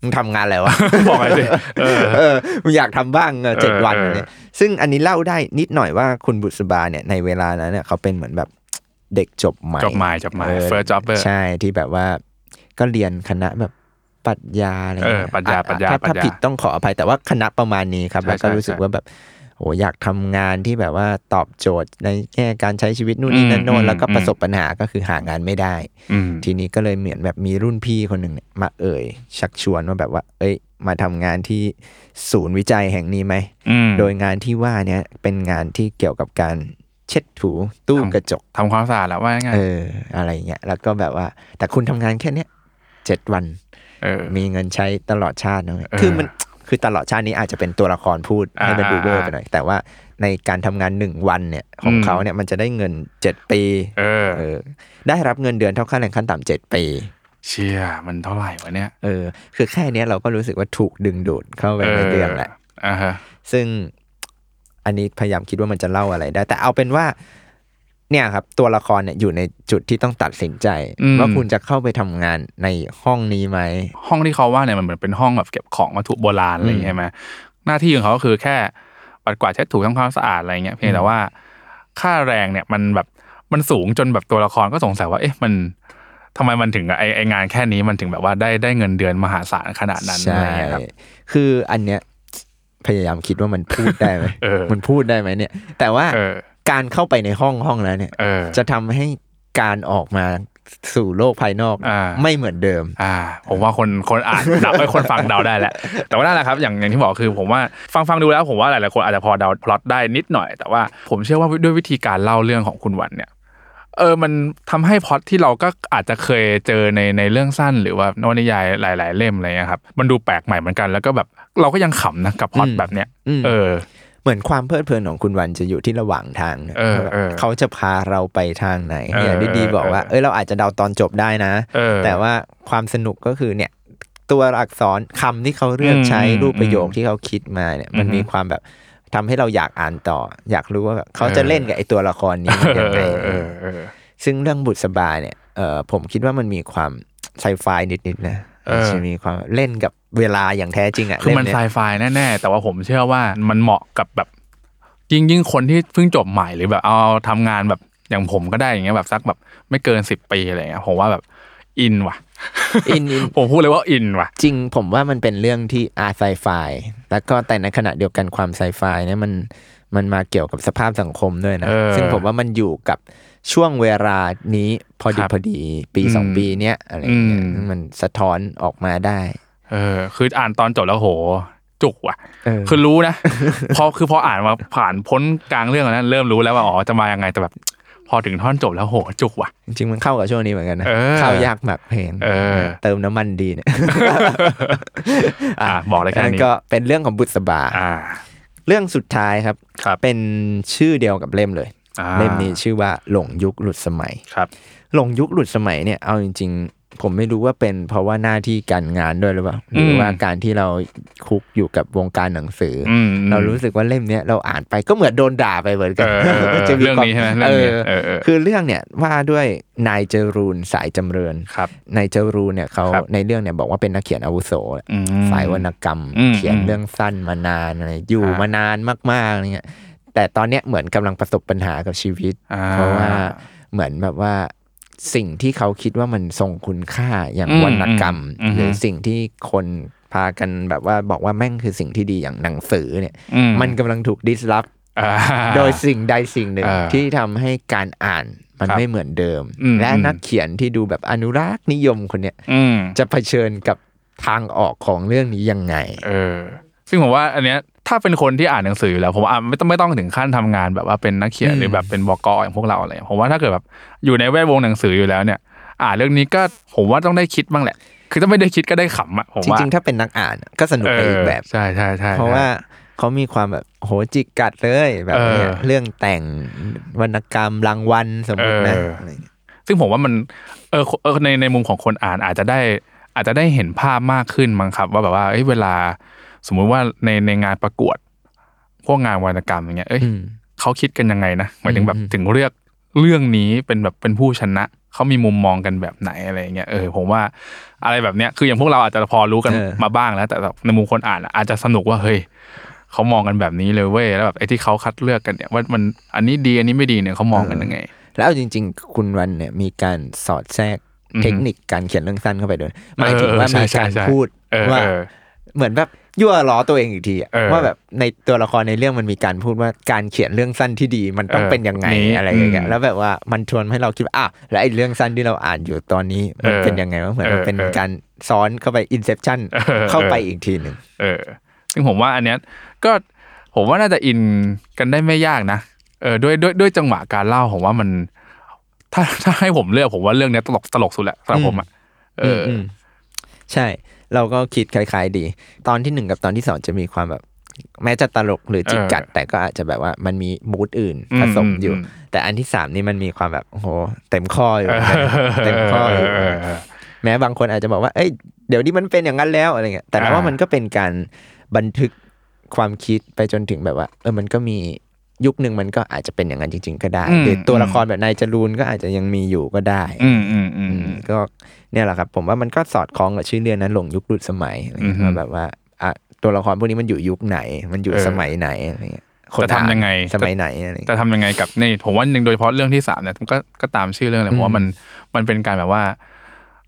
มึงทำงานอะไรวะบอกอะไรสิเออเออมึงอยากทำบ้างเจ็ดวันเนี่ยซึ่งอันนี้เล่าได้นิดหน่อยว่าคุณบุษบาเนี่ยในเวลานั้นเนี่ยเขาเป็นเหมือนแบบเด็กจบใหม่จบใหม่จบใหม่ first jobber ใช่ที่แบบว่าก็เรียนคณะแบบปรัชญาอะไรเงี้ยปรัชญาปรัชญาถ้าผิดต้องขออภัยแต่ว่าคณะประมาณนี้ครับแล้วก็รู้สึกว่าแบบโอ้อยากทำงานที่แบบว่าตอบโจทย์ในแง่การใช้ชีวิตนู่นนี่นั่นโน้นแล้วก็ประสบปัญหาก็คือหางานไม่ได้ทีนี้ก็เลยเหมือนแบบมีรุ่นพี่คนหนึ่งเนี่ยมาเอ่ยชักชวนว่าแบบว่าเอ้ยมาทำงานที่ศูนย์วิจัยแห่งนี้ไหมโดยงานที่ว่านี้เป็นงานที่เกี่ยวกับการเช็ดถูตู้กระจกทำความสะอาดแล้วว่าไงเอออะไรเงี้ยแล้วก็แบบว่าแต่คุณทำงานแค่เนี้ยเจ็ดวันมีเงินใช้ตลอดชาตินะคือมันคือตลอดชาตินี้อาจจะเป็นตัวละครพูดให้เป็นบูเบอร์ไปหน่อยแต่ว่าในการทำงานหนึ่งวันเนี่ยของเขาเนี่ยมันจะได้เงินเจ็ดปีเออเออได้รับเงินเดือนเท่าค่าแรงขั้นต่ำเจ็ดปีเชี่ยมันเท่าไหร่วะเนี่ยเออคือแค่เนี้ยเราก็รู้สึกว่าถูกดึงดูดเข้าไปในเรื่องแหละอ่าฮะซึ่งอันนี้พยายามคิดว่ามันจะเล่าอะไรได้แต่เอาเป็นว่าเนี่ยครับตัวละครเนี่ยอยู่ในจุดที่ต้องตัดสินใจว่าคุณจะเข้าไปทำงานในห้องนี้ไหมห้องที่เขาว่าเนี่ยมันเหมือนเป็นห้องแบบเก็บของวัตถุโบราณอะไรอย่างเงี้ยไหมหน้าที่ของเขาก็คือแค่ปัดกวาดเช็ดถูทำความสะอาดอะไรเงี้ยเพียงแต่ว่าค่าแรงเนี่ยมันแบบมันสูงจนแบบตัวละครก็สงสัยว่าเอ๊ะมันทำไมมันถึงไอไองานแค่นี้มันถึงแบบว่าได้ได้เงินเดือนมหาศาลขนาดนั้นอะไรเงี้ยครับคืออันเนี้ยพยายามคิดว่ามันพูดได้ไหม มันพูดได้ไหมเนี่ยแต่ว่าการเข้าไปในห้องห้องแล้วเนี่ยจะทำให้การออกมาสู่โลกภายนอกไม่เหมือนเดิมผมว่าคนคนอ่านเดาไปคนฟังเดาได้แหละแต่ว่านั่นแหละครับอย่างอย่างที่บอกคือผมว่าฟังฟังดูแล้วผมว่าหลายๆคนอาจจะพอเดาพล็อตได้นิดหน่อยแต่ว่าผมเชื่อว่าด้วยวิธีการเล่าเรื่องของคุณวันเนี่ยเออมันทำให้พล็อตที่เราก็อาจจะเคยเจอในในเรื่องสั้นหรือว่านวนิยายหลายๆเล่มอะไรเงี้ยครับมันดูแปลกใหม่เหมือนกันแล้วก็แบบเราก็ยังขำนะกับพล็อตแบบเนี้ยเออเหมือนความเพลิดเพลินของคุณวันจะอยู่ที่ระหว่างทางเออเขาจะพาเราไปทางไหนเนี่ยดีๆบอกว่าเอ้ยเราอาจจะเดาตอนจบได้นะแต่ว่าความสนุกก็คือเนี่ยตัวอักษรคำที่เขาเลือกใช้รูปประโยคที่เขาคิดมาเนี่ยมันมีความแบบทำให้เราอยากอ่านต่ออยากรู้ว่าแบบเขาจะเล่นกับไอ้ตัวละครนี้ยังไงซึ่งเรื่องบุษบาเนี่ยเอ่อผมคิดว่ามันมีความไซไฟนิดๆนะจะมีความเล่นกับเวลาอย่างแท้จริงอ่ะคือมันไซไฟแน่ๆแต่ว่าผมเชื่อว่ามันเหมาะกับแบบยิ่งยิ่งคนที่เพิ่งจบใหม่หรือแบบเอาทำงานแบบอย่างผมก็ได้อย่างเงี้ยแบบสักแบบไม่เกินสิบปีอะไรเงี้ยผมว่าแบบอินว่ะอินผมพูดเลยว่าอินว่ะจริงผมว่ามันเป็นเรื่องที่อาไซไฟแล้วก็แต่ในขณะเดียวกันความไซไฟเนี่ยมันมันมาเกี่ยวกับสภาพสังคมด้วยนะซึ่งผมว่ามันอยู่กับช่วงเวลานี้พอดีพอดีปีสองปีเนี้ยอะไรเงี้ยมันสะท้อนออกมาได้เออคืออ่านตอนจบแล้วโหจุกว่ะคือรู้นะพอคือพออ่านมาผ่านพ้นกลางเรื่องแล้วเริ่มรู้แล้วว่าอ๋อจะมายังไงแต่แบบพอถึงท่อนจบแล้วโหจุกว่ะจริงๆมันเข้ากับช่วงนี้เหมือนกันนะเข้ายากหมักแพงเติมน้ำมันดีเนี่ยอ่ะบอกเลยแค่นี้ก็เป็นเรื่องของบุษบาเรื่องสุดท้ายครับเป็นชื่อเดียวกับเล่มเลยเล่มนี้ชื่อว่าหลงยุคหลุดสมัยหลงยุคหลุดสมัยเนี่ยเอาจริง ผมไม่รู้ว่าเป็นเพราะว่าหน้าที่การงานด้วยหรือเปล่าหรือว่าการที่เราคุกอยู่กับวงการหนังสือเรารู้สึกว่าเล่มเนี้ยเราอ่านไปก็เหมือนโดนด่าไปเหมือนกันจะมีความเออคือเรื่องเนี่ยว่าด้วยนายจรูนสายจำเริญนายจรูนเนี่ยเขาในเรื่องเนี่ยบอกว่าเป็นนักเขียนอาวุโสสายวรรณกรรมเขียนเรื่องสั้นมานานอะไรอยู่มานานมากๆอะไรเงี้ยแต่ตอนเนี้ยเหมือนกำลังประสบปัญหากับชีวิตเพราะว่าเหมือนแบบว่าสิ่งที่เขาคิดว่ามันทรงคุณค่าอย่างวรรณกรรมหรือสิ่งที่คนพากันแบบว่าบอกว่าแม่งคือสิ่งที่ดีอย่างหนังสือเนี่ยมันกำลังถูกดิสรัปโดยสิ่งใดสิ่งหนึ่งที่ทำให้การอ่านมันไม่เหมือนเดิมและนักเขียนที่ดูแบบอนุรักษ์นิยมคนเนี้ยจะเผชิญกับทางออกของเรื่องนี้ยังไงเออซึ่งผมว่าอันเนี้ยถ้าเป็นคนที่อ่านหนังสืออยู่แล้วผมอ่านไม่ต้องไม่ต้องถึงขั้นทำงานแบบว่าเป็นนักเขียนหรือแบบเป็นบก.อย่างพวกเราอะไรผมว่าถ้าเกิดแบบอยู่ในแวดวงหนังสืออยู่แล้วเนี่ยอ่านเรื่องนี้ก็ผมว่าต้องได้คิดบ้างแหละคือถ้าไม่ได้คิดก็ได้ขำอ่ะผมว่าจริงๆถ้าเป็นนักอ่านก็สนุกไปอีกแบบใช่ใช่ใช่เพราะว่าเขามีความแบบโหจิกกัดเลยแบบเรื่องแต่งวรรณกรรมรางวัลสมมตินะซึ่งผมว่ามันเออในในมุมของคนอ่านอาจจะได้อาจจะได้เห็นภาพมากขึ้นมั้งครับว่าแบบว่าเอ้ยเวลาสมมุติว่าในในงานประกวดพวกงานวรรณกรรมอย่างเงี้ยเอ้ยเขาคิดกันยังไงนะหมายถึงแบบถึงเลือกเรื่องนี้เป็นแบบเป็นผู้ชนะเขามีมุมมองกันแบบไหนอะไรเงี้ยเออผมว่าอะไรแบบเนี้ยคืออย่างพวกเราอาจจะพอรู้กันมาบ้างแล้วแต่ในมุมคนอ่านอาจจะสนุกว่าเฮ้ยเขามองกันแบบนี้เลยเว้ยแล้วแบบไอ้ที่เขาคัดเลือกกันเนี่ยว่ามันอันนี้ดีอันนี้ไม่ดีเนี่ยเขามองกันยังไงแล้วจริงๆคุณวันเนี่ยมีการสอดแทรกเทคนิคการเขียนเรื่องสั้นเข้าไปด้วยหมายถึงว่ามีการพูดว่าเหมือนแบบยั่วล้อตัวเองอีกทีว่าแบบในตัวละครในเรื่องมันมีการพูดว่าการเขียนเรื่องสั้นที่ดีมันต้องเป็นยังไงอะไรอย่างเงี้ยแล้วแบบว่ามันชวนให้เราคิดอ่ะแล้วไอ้เรื่องสั้นที่เราอ่านอยู่ตอนนี้มันเป็นยังไงวะเหมือนมันเป็นการซ้อนเข้าไป inception เข้าไปอีกทีนึงเออซึ่งผมว่าอันเนี้ยก็ผมว่าน่าจะอินกันได้ไม่ยากนะเออด้วยด้วยด้วยจังหวะการเล่าผมว่ามันถ้าถ้าให้ผมเลือกผมว่าเรื่องเนี้ยตลกตลกสุดแหละสำหรับผมอ่ะเออใช่เราก็คิดคล้ายๆดีตอนที่หนึ่งกับตอนที่สองจะมีความแบบแม้จะตลกหรือจิกกัดแต่ก็อาจจะแบบว่ามันมีมูดอื่นผสมอยู่แต่อันที่สามนี่มันมีความแบบโอ้โหเต็มข้ออยู่เต็มข้ออยู่แม้บางคนอาจจะบอกว่าเอ้ยเดี๋ยวนี้มันเป็นอย่างนั้นแล้วอะไรเงี้ยแต่นับว่ามันก็เป็นการบันทึกความคิดไปจนถึงแบบว่าเออมันก็มียุคนึงมันก็อาจจะเป็นอย่างนั้นจริงๆก็ได้หรือตัวละครแบบนายจรูนก็อาจจะยังมีอยู่ก็ได้ก็เนี่ยแหละครับผมว่ามันก็สอดคล้องกับชื่อเรื่องนั้นหลงยุครุ่นสมัยแบบว่าตัวละครพวกนี้มันอยู่ยุคไหนมันอยู่สมัยไหนอะไรเงี้ยจะทำยังไงสมัยไหนอะไรจะทำยังไงกับนี่ผมว่าหนึ่งโดยเฉพาะเรื่องที่สามเนี่ยก็ก็ตามชื่อเรื่องเลยผมว่ามันมันเป็นการแบบว่า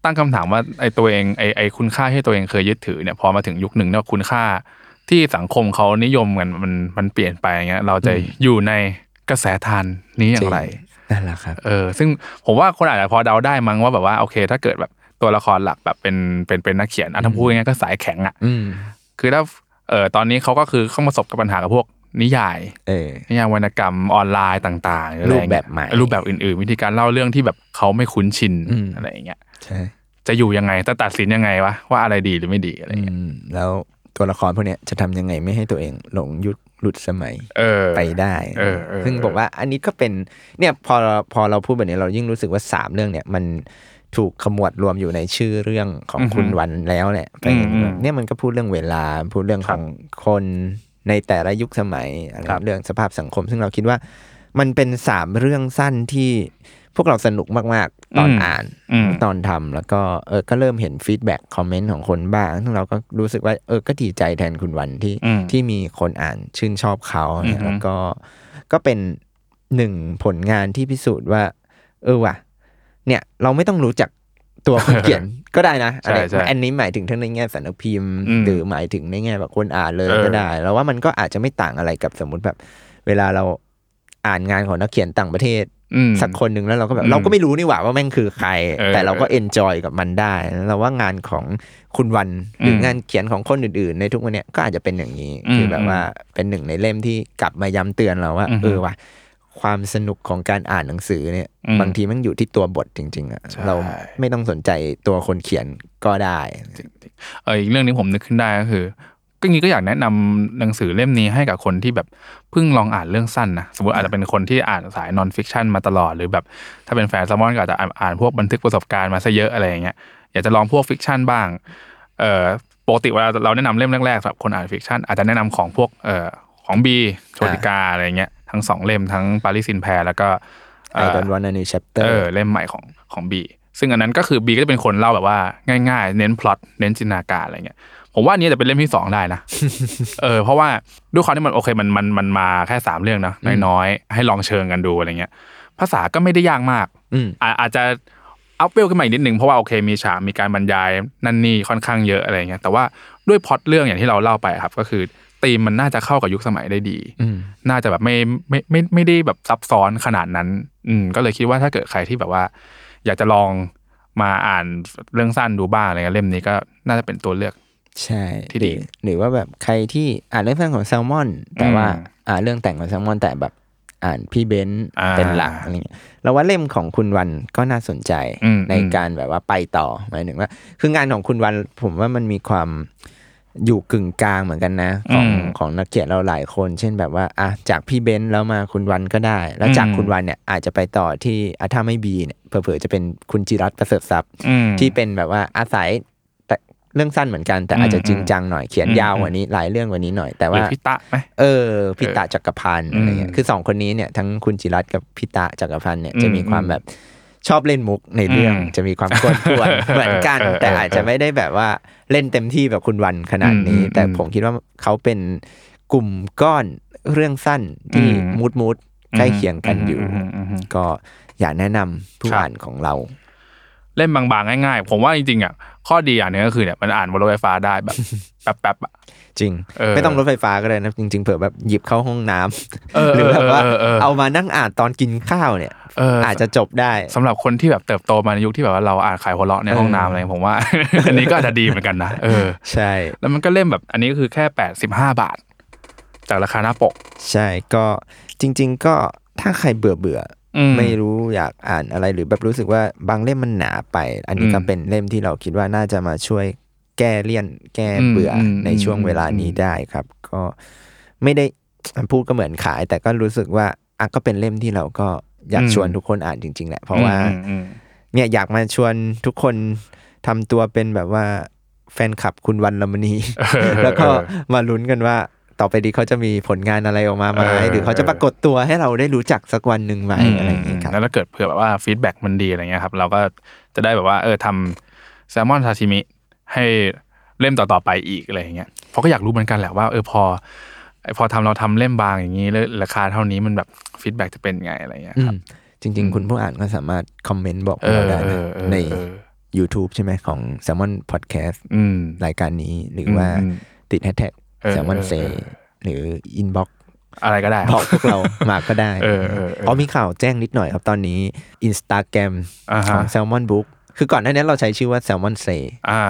ตั้งคำถามว่าไอ้ตัวเองไอ้ไอ้คุณค่าที่ตัวเองเคยยึดถือเนี่ยพอมาถึงยุคหนึ่งเนี่ยคุณค่าที่สังคมเขานิยมกันมันมันเปลี่ยนไปอย่างเงี้ยเราจะอยู่ในกระแสทานนี้อย่างไรนั่นแหละครับเออซึ่งผมว่าคนอาจจะพอเดาได้มั้งว่าแบบว่าโอเคถ้าเกิดแบบตัวละครหลักแบบเป็นเป็นเป็นนักเขียนอ่ะถ้าพูดอย่างเงี้ยก็สายแข็งอ่ะคือถ้าเออตอนนี้เขาก็คือเข้ามาประสบกับปัญหากับพวกนิยายเออนิยายวรรณกรรมออนไลน์ต่างๆรูปแบบใหม่รูปแบบอื่นๆวิธีการเล่าเรื่องที่แบบเขาไม่คุ้นชินอะไรอย่างเงี้ยใช่จะอยู่ยังไงจะตัดสินยังไงวะว่าอะไรดีหรือไม่ดีอะไรอย่างเงี้ยแล้วตัวละครพวกเนี้ยจะทำยังไงไม่ให้ตัวเองหลงยุคหลุดสมัยไปได้ซึ่งบอกว่าอันนี้ก็เป็นเนี่ยพอพอเราพูดแบบนี้เรายิ่งรู้สึกว่าสามเรื่องเนี่ยมันถูกขมวดรวมอยู่ในชื่อเรื่องของคุณวันแล้วแหละเนี่ยมันก็พูดเรื่องเวลาพูดเรื่องของคนในแต่ละยุคสมัยอะไรเรื่องสภาพสังคมซึ่งเราคิดว่ามันเป็นสามเรื่องสั้นที่พวกเราสนุกมากๆตอนอ่านตอนทำแล้วก็เออก็เริ่มเห็นฟีดแบ็กคอมเมนต์ของคนบ้างซึ่งเราก็รู้สึกว่าเออก็ดีใจแทนคุณวันที่ที่มีคนอ่านชื่นชอบเขาเนี่ยแล้วก็ก็เป็นหนึ่งผลงานที่พิสูจน์ว่าเออว่ะเนี่ยเราไม่ต้องรู้จักตัวคนเขียนก็ได้นะอะไรอันนี้หมายถึงทั้งในแง่สารพิมพ์หรือหมายถึงในแง่แบบคนอ่านเลยก็ได้แล้วว่ามันก็อาจจะไม่ต่างอะไรกับสมมติแบบเวลาเราอ่านงานของนักเขียนต่างประเทศสักคนหนึ่งแล้วเราก็แบบเราก็ไม่รู้นี่หว่าว่าแม่งคือใครแต่เราก็เอนจอยกับมันได้เราว่างานของคุณวันหรืองานเขียนของคนอื่นๆในทุกวันเนี้ยก็อาจจะเป็นอย่างนี้คือแบบว่าเป็นหนึ่งในเล่มที่กลับมาย้ำเตือนเราว่าเออว่ะความสนุกของการอ่านหนังสือเนี่ยบางทีมันอยู่ที่ตัวบทจริงๆอ่ะเราไม่ต้องสนใจตัวคนเขียนก็ได้เอออีกเรื่องนี้ผมนึกขึ้นได้ก็คือ ก็งี้ก็อยากแนะนำหนังสือเล่มนี้ให้กับคนที่แบบเพิ่งลองอ่านเรื่องสั้นนะสมมติอาจจะเป็นคนที่อ่านสายนอนฟิกชันมาตลอดหรือแบบถ้าเป็นแฟนSalmonก็อาจจะอ่านพวกบันทึกประสบการณ์มาซะเยอะอะไรอย่างเงี้ยอยากจะลองพวกฟิกชันบ้างเอ่อปกติเวลาเราแนะนำเล่มแรกๆสำหรับคนอ่านฟิกชันอาจจะแนะนำของพวกเอ่อของบีโชติกาอะไรอย่างเงี้ยทั้งสองเล่มทั้งปาริสินแพร์แล้วก็เอ่อ I don't want a new chapter เออเล่มใหม่ของของบีซึ่งอันนั้นก็คือบีก็จะเป็นคนเล่าแบบว่าง่ายๆเน้นพล็อตเน้นจินตนาการอะไรเงี้ยผมว่าอันนี้จะเป็นเล่มที่สองได้นะเออเพราะว่าด้วยความที่มันโอเคมันมันมันมาแค่สามเรื่องนะน้อยๆให้ลองเชิงกันดูอะไรเงี้ยภาษาก็ไม่ได้ยากมากอาจจะอัพเวลขึ้นมาอีกนิดนึงเพราะว่าโอเคมีฉากมีการบรรยายนั่นนี่ค่อนข้างเยอะอะไรเงี้ยแต่ว่าด้วยพล็อตเรื่องอย่างที่เราเล่าไปครับก็คือธีมมันน่าจะเข้ากับยุคสมัยได้ดีน่าจะแบบไม่ไม่ไม่ไม่ได้แบบซับซ้อนขนาดนั้นอืมก็เลยคิดว่าถ้าเกิดใครที่แบบว่าอยากจะลองมาอ่านเรื่องสั้นดูบ้างอะไรเงี้ยเล่มนี้ก็น่าจะเป็นตัวเลือกใช่ที่ดีหรือว่าแบบใครที่อ่านเรื่องสั้นของแซลมอนแต่ว่าอ่านเรื่องแต่งของแซลมอนแต่แบบอ่านพี่เบนซ์เป็นหลักอะไรเงี้ยเราว่าเล่มของคุณวันก็น่าสนใจในการแบบว่าไปต่อหมายถึงว่าคืองานของคุณวันผมว่ามันมีความอยู่กึ่งกลางเหมือนกันนะของของนักเขียนเราหลายคนเช่นแบบว่าอ่ะจากพี่เบนซ์แล้วมาคุณวันก็ได้แล้วจากคุณวันเนี่ยอาจจะไปต่อที่อ่ะถ้าไม่บีเนี่ยเผลอๆจะเป็นคุณจิรัตน์ประเสริฐทรัพย์ที่เป็นแบบว่าอาศัยแต่เรื่องสั้นเหมือนกันแต่อาจจะจริงจังหน่อยเขียนยาวกว่านี้หลายเรื่องกว่านี้หน่อยแต่ว่าพี่ตะมั้ยเออพี่ตะจักรพันธ์อะไรเงี้ยคือสองคนนี้เนี่ยทั้งคุณจิรัตน์กับพี่ตะจักรพันธ์เนี่ยจะมีความแบบชอบเล่นมุกในเรื่องจะมีความกวนๆเหมือนกันแต่อาจจะไม่ได้แบบว่าเล่นเต็มที่แบบคุณวันขนาดนี้แต่ผมคิดว่าเขาเป็นกลุ่มก้อนเรื่องสั้นที่มูดๆใกล้เคียงกันอยู่ก็อยากแนะนำผู้อ่านของเราเล่นบางๆง่ายๆผมว่าจริงๆอ่ะข้อดีอย่างนึงก็คือเนี่ยมันอ่านบนรถไฟฟ้าได้แบบแป๊บๆอ่ะจริงไม่ต้องรถไฟฟ้าก็ได้นะจริงๆเผื่อแบบหยิบเข้าห้องน้ำหรือแบบว่าเอามานั่งอ่านตอนกินข้าวเนี่ยอาจจะจบได้สำหรับคนที่แบบเติบโตมาในยุคที่แบบว่าเราอ่านขายหัวเราะในห้องน้ำอะไรผมว่าอันนี้ก็อาจจะดีเหมือนกันนะเออใช่แล้วมันก็เล่มแบบอันนี้ก็คือแค่แปดสิบห้าบาทจากราคาหน้าปกใช่ก็จริงๆก็ถ้าใครเบื่อๆไม่รู้อยากอ่านอะไรหรือแบบรู้สึกว่าบางเล่มมันหนาไปอันนี้ก็เป็นเล่มที่เราคิดว่าน่าจะมาช่วยแก้เลี่ยนแก้เบื่อในช่วงเวลานี้ได้ครับก็ไม่ได้พูดก็เหมือนขายแต่ก็รู้สึกว่าอ่ะก็เป็นเล่มที่เราก็อยากชวนทุกคนอ่านจริงๆแหละเพราะว่าเนี่ยอยากมาชวนทุกคนทำตัวเป็นแบบว่าแฟนคลับคุณวันลมณี แล้วก็มาลุ้นกันว่าต่อไปดีเขาจะมีผลงานอะไรออกมาไหมหรือเขาจะปรากฏตัวให้เราได้รู้จักสักวันหนึ่งไหมอะไรอย่างเงี้ยครับแล้วถ้าเกิดเผื่อแบบว่าฟีดแบ็กมันดีอะไรเงี้ยครับเราก็จะได้แบบว่าเออทำแซลมอนซาชิมิให้เล่มต่อๆไปอีกอะไรอย่างเงี้ยเพราะก็อยากรู้เหมือนกันแหละว่าเออพอพอทำเราทำเล่มบางอย่างนี้แล้วราคาเท่านี้มันแบบฟีดแบ็กจะเป็นไงอะไรเงี้ยครับจริงๆคุณผู้อ่านก็สามารถคอมเมนต์บอกเราได้ใน YouTube ใช่ไหมของ Salmon Podcast รายการนี้หรือว่าติดแฮชแท็กแซลมอนเซหรืออินบ็อกซ์อะไรก็ได้บอกพวกเรามาก็ได้เอออ๋อมีข่าวแจ้งนิดหน่อยครับตอนนี้ Instagram ของ Salmon Book คือก่อนหน้านี้เราใช้ชื่อว่า Salmon Say อ่า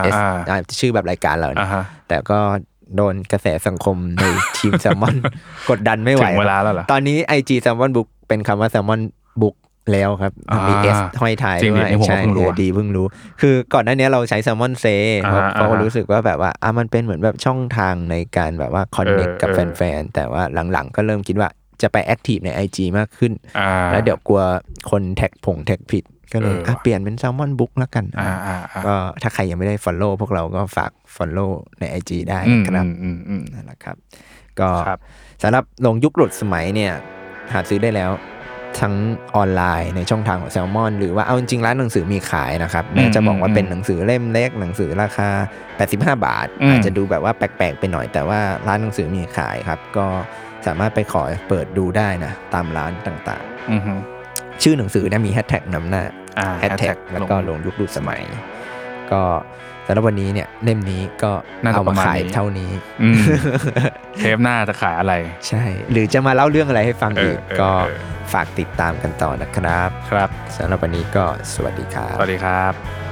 ชื่อแบบรายการเราเนี่ยแต่ก็โดนกระแสสังคมในทีม Salmon กดดันไม่ไหวถึงเวลาแล้วเหรอตอนนี้ ไอ จี Salmon Book เป็นคำว่า Salmon Book แล้วครับมี S ห้อยท้ายด้วยใช่ดีเพิ่งรู้คือก่อนหน้านี้เราใช้ Salmon Say เพราะรู้สึกว่าแบบว่าอ่ะมันเป็นเหมือนแบบช่องทางในการแบบว่าคอนเนคกับแฟนๆแต่ว่าหลังๆก็เริ่มคิดว่าจะไปแอคทีฟใน ไอ จี มากขึ้นแล้วเดี๋ยวกลัวคนแท็กผงแท็กผิดก็เลยอ่ะเปลี่ยนเป็น Salmon Book แล้วกันก็ถ้าใครยังไม่ได้ follow พวกเราก็ฝาก follow ใน ไอ จี ได้นะครับนั่นแหละครับก็สำหรับลงยุคหลุดสมัยเนี่ยหาซื้อได้แล้วทั้งออนไลน์ในช่องทางของแซลมอนหรือว่าเอาจริงๆร้านหนังสือมีขายนะครับแม้จะบอกว่าเป็นหนังสือเล่มเล็กหนังสือราคาแปดสิบห้าบาทอาจจะดูแบบว่าแปลกๆไปหน่อยแต่ว่าร้านหนังสือมีขายครับก็สามารถไปขอเปิดดูได้นะตามร้านต่างๆอือฮึชื่อหนังสือเนี่ยมีแฮชแท็กนำหน้าแฮชแท็กแล้วก็ลงยุคดูสมัยก็สำหรับวันนี้เนี่ยเล่มนี้ก็เอามาขายเท่านี้เทปหน้าจะขายอะไรใช่หรือจะมาเล่าเรื่องอะไรให้ฟังอีกก็ฝากติดตามกันต่อนะครับครับสำหรับวันนี้ก็สวัสดีครับสวัสดีครับ